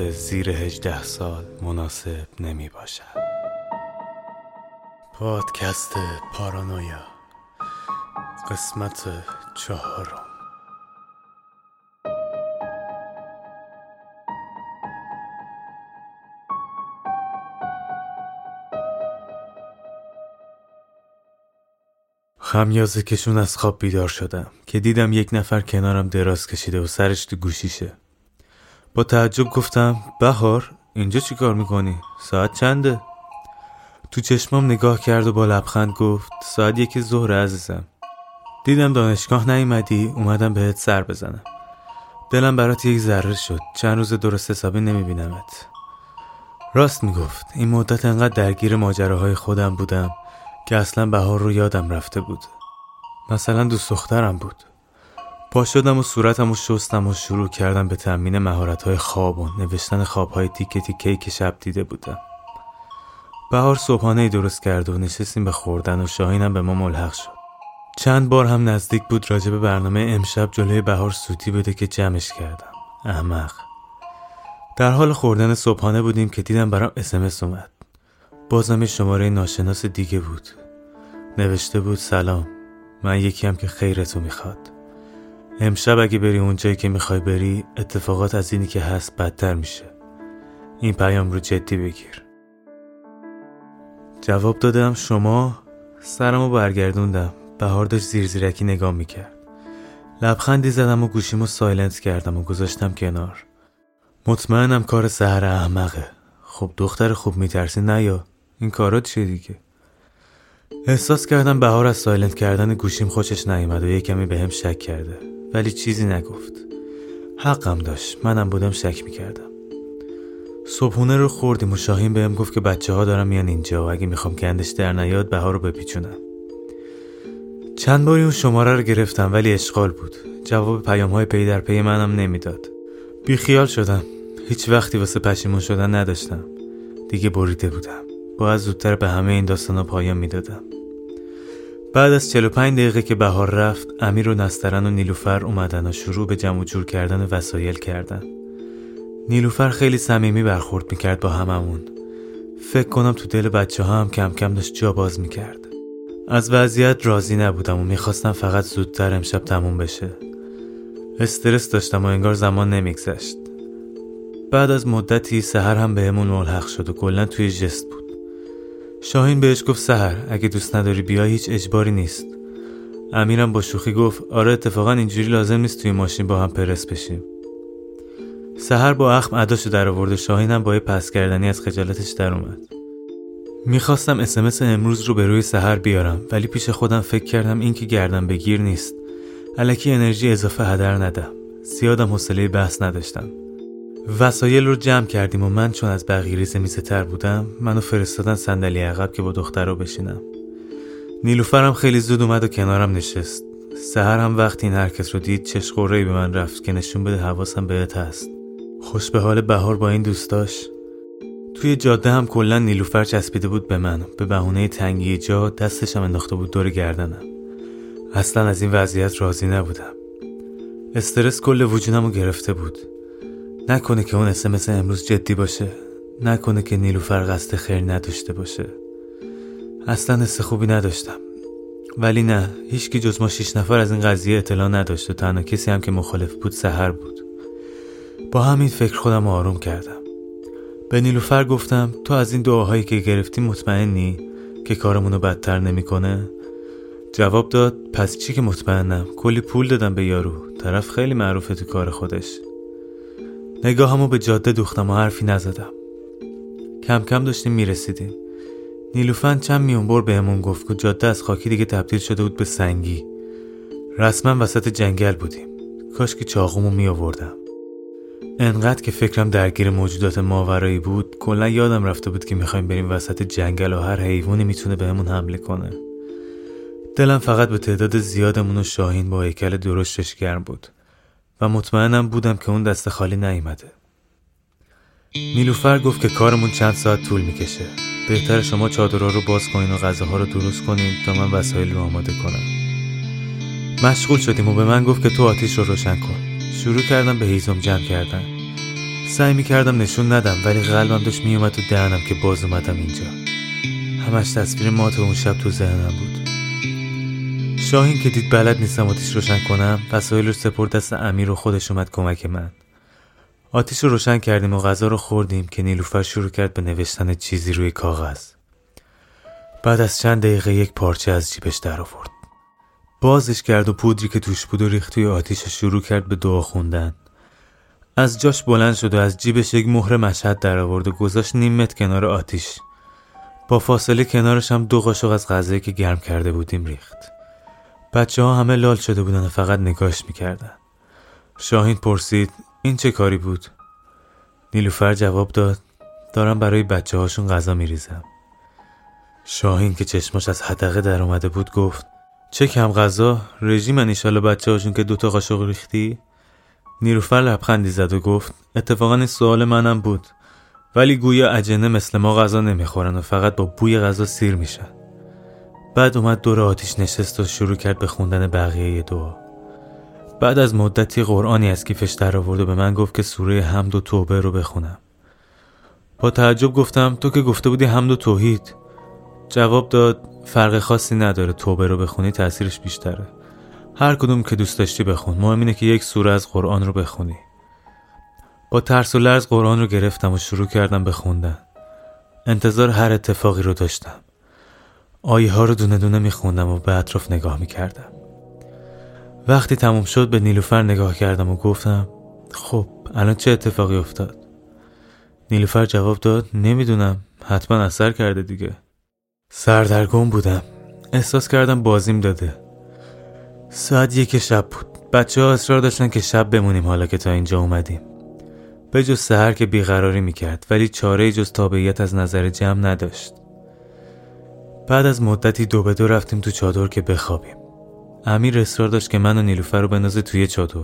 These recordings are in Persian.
افراد زیر 18 سال مناسب نمی باشد. پادکست پارانویا قسمت 4. خمیازه کشون از خواب بیدار شدم که دیدم یک نفر کنارم دراز کشیده و سرش تو گوشیشه. با تعجب گفتم بهار اینجا چی کار میکنی؟ ساعت چنده؟ تو چشمام نگاه کرد و با لبخند گفت 1:00 عزیزم. دیدم دانشگاه نیومدی، اومدم بهت سر بزنم. دلم برات یک ذره شد، چند روز درست حسابی نمیبینمت. راست میگفت، این مدت انقدر درگیر ماجراهای خودم بودم که اصلا بهار رو یادم رفته بود. مثلا دوست دخترم بود. پا شدم و صورتم رو شستم و شروع کردم به تمرین مهارت‌های خواب و نوشتن خواب‌های تیکه تیکه‌ای که شب دیده بودم. بهار صبحانه‌ای درست کرد و نشستیم به خوردن و شاهینم به ما ملحق شد. چند بار هم نزدیک بود راجع به برنامه امشب جلوی بهار سوتی بده که جمعش کردم. احمق. در حال خوردن صبحانه بودیم که دیدم برام SMS اومد. بازم شماره ناشناس دیگه بود. نوشته بود سلام، من یکیم که خیرتو میخواد. امشب اگه بری اونجایی که میخوای بری، اتفاقات از اینی که هست بدتر میشه. این پیام رو جدی بگیر. جواب دادم شما؟ سرمو برگردوندم. بهار داشت زیرزیرکی نگاه میکرد. لبخندی زدم و گوشیمو سایلنت کردم و گذاشتم کنار. مطمئنم کار سحر احمقه. خب دختر خوب میترسی نیا، این کارا چیه دیگه؟ احساس کردم بهار از سایلنت کردن گوشیم خوشش نیامد و یه کمی بهم شک کرده، ولی چیزی نگفت. حقم داشت، منم بودم شک میکردم. صبحونه رو خوردیم و شاهین بهم گفت که بچه‌ها دارن میان اینجا و اگه میخوام گندش در نیاد بهار رو بپیچونم. چند باری اون شماره رو گرفتم ولی اشغال بود. جواب پیام‌های پی در پی منم نمیداد. بیخیال شدم. هیچ وقتی واسه پشیمون شدن نداشتم. دیگه بریده بودم. باید زودتر به همه این داستانا پایان میدادم. بعد از 45 دقیقه که بهار رفت، امیر و نسترن و نیلوفر اومدن و شروع به جمع و جور کردن وسایل کردن. نیلوفر خیلی صمیمی برخورد میکرد با هممون. فکر کنم تو دل بچه‌ها هم کم کم داشت جا باز میکرد. از وضعیت راضی نبودم و میخواستم فقط زودتر امشب تموم بشه. استرس داشتم و انگار زمان نمیگذشت. بعد از مدتی سحر هم بهمون ملحق شد و کلا توی جست بود. شاهین بهش گفت سحر اگه دوست نداری بیای هیچ اجباری نیست. امیرم با شوخی گفت آره اتفاقا اینجوری لازم نیست توی ماشین با هم پرس بشیم. سحر با اخم اداشو در آورد و شاهین هم با یه پس کردنی از خجالتش در اومد. میخواستم SMS امروز رو به روی سحر بیارم ولی پیش خودم فکر کردم این که گردن بگیر نیست. الکی انرژی اضافه هدر ندم. زیادم حوصله بحث نداشتم. وسایل رو جمع کردیم و من چون از بقیه ریزه‌میزه‌تر بودم منو فرستادن صندلی عقب که با دخترها بشینم. نیلوفرم خیلی زود اومد و کنارم نشست. سحر هم وقتی این حرکت رو دید چش قوره‌ای به من رفت که نشون بده حواسم بهت هست. خوش به حال بهار با این دوستاش. توی جاده هم کلا نیلوفر چسبیده بود به من، به بهونه تنگی جا دستش هم انداخته بود دور گردنم. اصلا از این وضعیت راضی نبودم. استرس کل وجودمو گرفته بود. نکنه که اون SMS امروز جدی باشه. نکنه که نیلوفر قصد خیر نداشته باشه. اصلا حس خوبی نداشتم. ولی نه، هیچکی جز ما 6 نفر از این قضیه اطلاع نداشت و تنها کسی هم که مخالف بود سحر بود. با همین فکر خودم آروم کردم. به نیلوفر گفتم تو از این دعاهایی که گرفتی مطمئنی که کارمونو بدتر نمی‌کنه؟ جواب داد پس چی که مطمئنم، کلی پول دادم به یارو، طرف خیلی معروفه تو کار خودش. نگاهمو به جاده دوختم و حرفی نزدم. کم کم داشتیم میرسیدیم. نیلوفر چند میونبر بهمون گفت که جاده از خاکی دیگه تبدیل شده بود به سنگی. رسما وسط جنگل بودیم. کاش که چاقومو میآوردم. انقدر که فکرم درگیر موجودات ماورایی بود، کلا یادم رفته بود که میخوایم بریم وسط جنگل و هر حیوانی میتونه بهمون حمله کنه. دلم فقط به تعداد زیادمون و شاهین با هیکل درشتش گرم بود. و مطمئنم بودم که اون دست خالی نیامده. نیلوفر گفت که کارمون چند ساعت طول میکشه. بهتره شما چادرها رو باز کنین و غذاها رو درست کنین تا من وسایل رو آماده کنم. مشغول شدیم و به من گفت که تو آتیش رو روشن کن. شروع کردم به هیزم جمع کردن. سعی میکردم نشون ندم ولی قلبم داشت میومد تو دهنم که باز اومدم اینجا. همش تصویر ما تو اون شب تو ذهنم بود. شاهین که دید بلد نیستم آتیش روشن کنم، وسایل رو سپرد دست امیر و خودش اومد کمک من. آتیش رو روشن کردیم و غذا رو خوردیم که نیلوفر شروع کرد به نوشتن چیزی روی کاغذ. بعد از چند دقیقه یک پارچه از جیبش در آورد. بازش کرد و پودری که توش بود و ریخت توی آتیش و شروع کرد به دعا خوندن. از جاش بلند شد و از جیبش یک مهر مشهد در آورد و گذاشت نیم متر کنار آتیش. با فاصله کنارش هم 2 قاشق از غذایی که گرم کرده بودیم ریخت. بچه‌ها همه لال شده بودن و فقط نگاهش می‌کردن. شاهین پرسید: این چه کاری بود؟ نیلوفر جواب داد: دارم برای بچه‌هاشون غذا می‌ریزم. شاهین که چشمش از حدقه در اومده بود گفت: چه کم غذا، رژیمن ان شاءالله بچه‌هاشون که 2 قاشق ریختی؟ نیلوفر لبخندی زد و گفت: اتفاقاً این سوال منم بود، ولی گویا اجنه مثل ما غذا نمیخورن و فقط با بوی غذا سیر میشن. بعد اومد دور آتیش نشست و شروع کرد به خوندن بقیه دعا. بعد از مدتی قرآنی از کیفش در آورد و به من گفت که سوره حمد و توبه رو بخونم. با تعجب گفتم: تو که گفته بودی حمد و توحید. جواب داد: فرق خاصی نداره، توبه رو بخونی تأثیرش بیشتره. هر کدوم که دوست داشتی بخون، مهم اینه که یک سوره از قرآن رو بخونی. با ترس و لرز قرآن رو گرفتم و شروع کردم به خوندن. انتظار هر اتفاقی رو داشتم. آیه ها رو دونه دونه میخوندم و به اطراف نگاه میکردم. وقتی تموم شد به نیلوفر نگاه کردم و گفتم: خب الان چه اتفاقی افتاد؟ نیلوفر جواب داد: نمیدونم، حتما اثر کرده دیگه. سردرگم بودم. احساس کردم بازیم داده. 1:00 شب بود. بچه‌ها اصرار داشتن که شب بمونیم حالا که تا اینجا اومدیم. به جز سحر که بیقراری میکرد ولی چاره جز تابعیت از نظر جمع نداشت. بعد از مدتی 2 به 2 رفتیم تو چادر که بخوابیم. امیر اصرار داشت که من و نیلوفر رو بندازه توی چادر،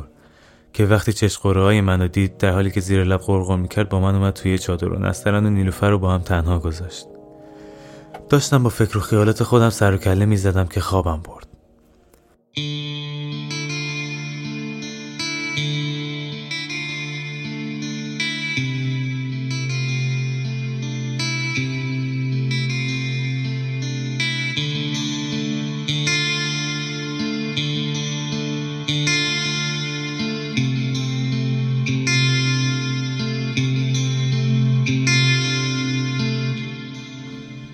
که وقتی چشم‌قره‌های منو دید در حالی که زیر لب غرغر میکرد با من اومد توی چادر و نسترن و نیلوفر رو با هم تنها گذاشت. داشتم با فکر و خیالات خودم سر و کله میزدم که خوابم برد.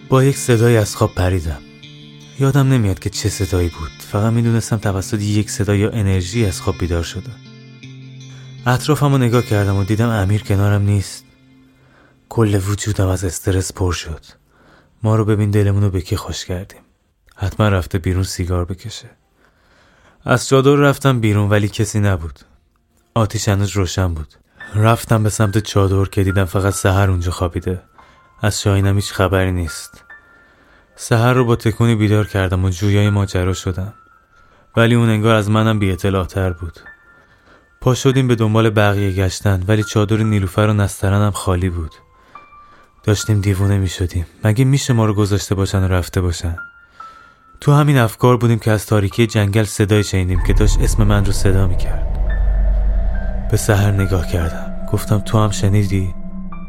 با یک صدای از خواب پریدم. یادم نمیاد که چه صدایی بود، فقط میدونستم توسط یک صدا یا انرژی از خواب بیدار شدم. اطرافم رو نگاه کردم و دیدم امیر کنارم نیست. کل وجودم از استرس پر شد. ما رو ببین دلمون رو به کی خوش کردیم. حتما رفته بیرون سیگار بکشه. از چادر رفتم بیرون ولی کسی نبود. آتیش هنوز روشن بود. رفتم به سمت چادر که دیدم فقط سحر اونجا خوابیده. از شاهینم هیچ خبری نیست. سحر رو با تکونی بیدار کردم و جویای ماجرا شدم، ولی اون انگار از منم بی اطلاع‌تر بود. پا شدیم به دنبال بقیه گشتن ولی چادر نیلوفر و نسترنم خالی بود. داشتیم دیوونه می شدیم. مگه میشه ما رو گذاشته باشن و رفته باشن؟ تو همین افکار بودیم که از تاریکی جنگل صدای شنیدیم که داشت اسم من رو صدا می کرد. به سحر نگاه کردم. گفتم: تو هم شنیدی؟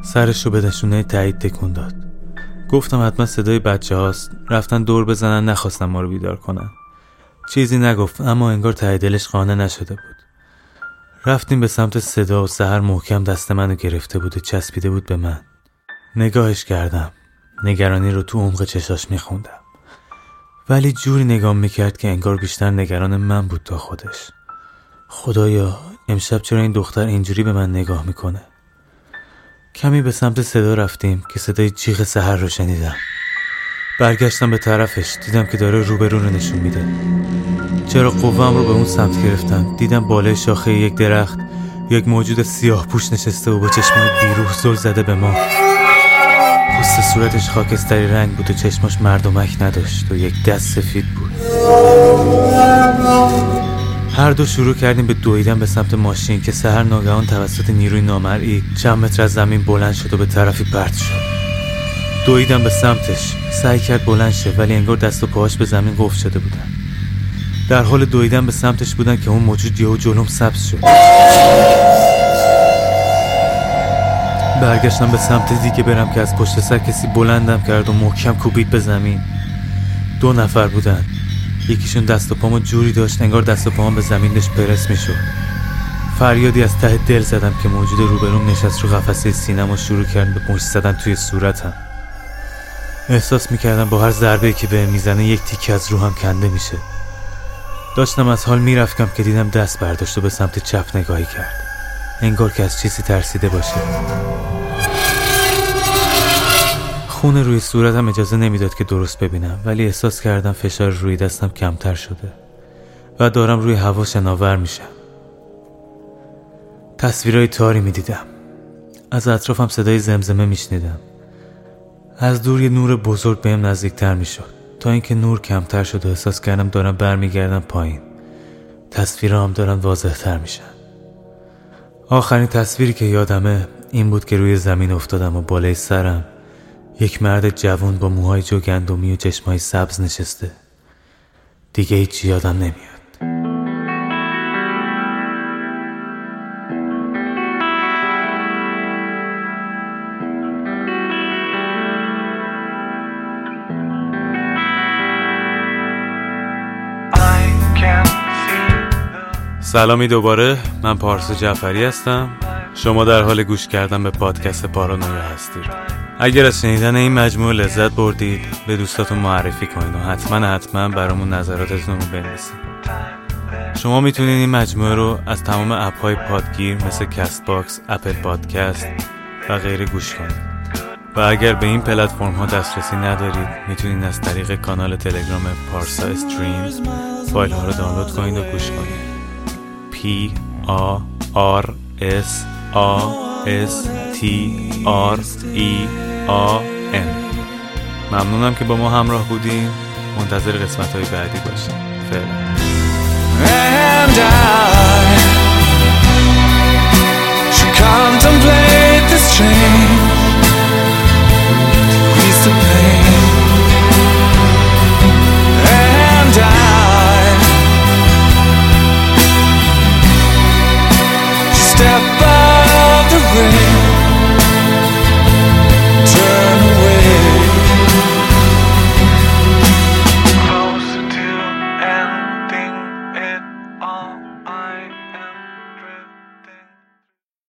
سرش رو به نشونه تایید تکون داد. گفتم: حتما صدای بچه هاست، رفتن دور بزنن، نخواستن ما رو بیدار کنن. چیزی نگفت اما انگار ته دلش قانع نشده بود. رفتیم به سمت صدا و سحر محکم دست منو گرفته بود و چسبیده بود به من. نگاهش کردم. نگرانی رو تو عمق چشاش میخوندم، ولی جوری نگام میکرد که انگار بیشتر نگران من بود تا خودش. خدایا امشب چرا این دختر اینجوری به من نگاه میکنه؟ کمی به سمت صدا رفتیم که صدای چیخ سحر رو شنیدم. برگشتم به طرفش، دیدم که داره روبرو رو نشون میده. چرا قوام رو به اون سمت گرفتم. دیدم بالای شاخه یک درخت یک موجود سیاه پوش نشسته و با چشمای بیروح زل زده به ما. پوست صورتش خاکستری رنگ بود و چشماش مردمک نداشت و یک دست سفید بود. هر دو شروع کردیم به دویدن به سمت ماشین که سحر ناگهان توسط نیروی نامرئی چند متر از زمین بلند شد و به طرفی پرت شد. دویدم به سمتش. سعی کرد بلند شه ولی انگار دست و پاهاش به زمین قفل شده بودن. در حال دویدن به سمتش بودن که اون موجود یهو جلوم سبز شد. برگشتم به سمت دیگه برم که از پشت سر کسی بلندم کرد و محکم کوبید به زمین. 2 نفر بودن. یکیشون دست و پامو جوری داشت انگار دست و پام به زمینش پرس میشد. فریادی از ته دل زدم که موجود روبروم نشست رو قفسه سینم و شروع کرد به پنچ زدن توی صورتم. احساس میکردم با هر ضربه‌ای که بهم میزنه یک تیکه از روحم کنده میشه. داشتم از حال میرفتم که دیدم دست برداشت و به سمت چپ نگاهی کرد. انگار که از چیزی ترسیده باشه. خون روی صورتم اجازه نمیداد که درست ببینم، ولی احساس کردم فشار روی دستم کمتر شده و دارم روی هوا شناور میشم. تصویرهای تاری میدیدم. از اطرافم صدای زمزمه میشنیدم. از دور یه نور بزرگ بهم نزدیکتر میشد تا اینکه نور کمتر شد و احساس کردم دارم برمیگردم پایین. تصویرها هم دارن واضح‌تر میشن. آخرین تصویری که یادمه این بود که روی زمین افتادم و بالای سرم یک مرد جوان با موهای جوگندمی و چشمای سبز نشسته. دیگه هیچی یادم نمیاد. سلامی دوباره، من پارسا جعفری هستم. شما در حال گوش کردن به پادکست پارانویا هستید. اگر از شنیدن این مجموعه لذت بردید به دوستاتون معرفی کنید و حتما برامون نظراتتون رو بنویسید. شما میتونید این مجموعه رو از تمام اپ‌های پادگیر مثل کست باکس، اپل پادکست و غیره گوش کنید. و اگر به این پلتفرم‌ها دسترسی ندارید میتونید از طریق کانال تلگرام پارسا استریمز فایل‌ها رو دانلود کنید و گوش کنید. PARSASTREAM. ممنونم که با ما همراه بودیم. منتظر قسمت‌های بعدی باشید. فعلا.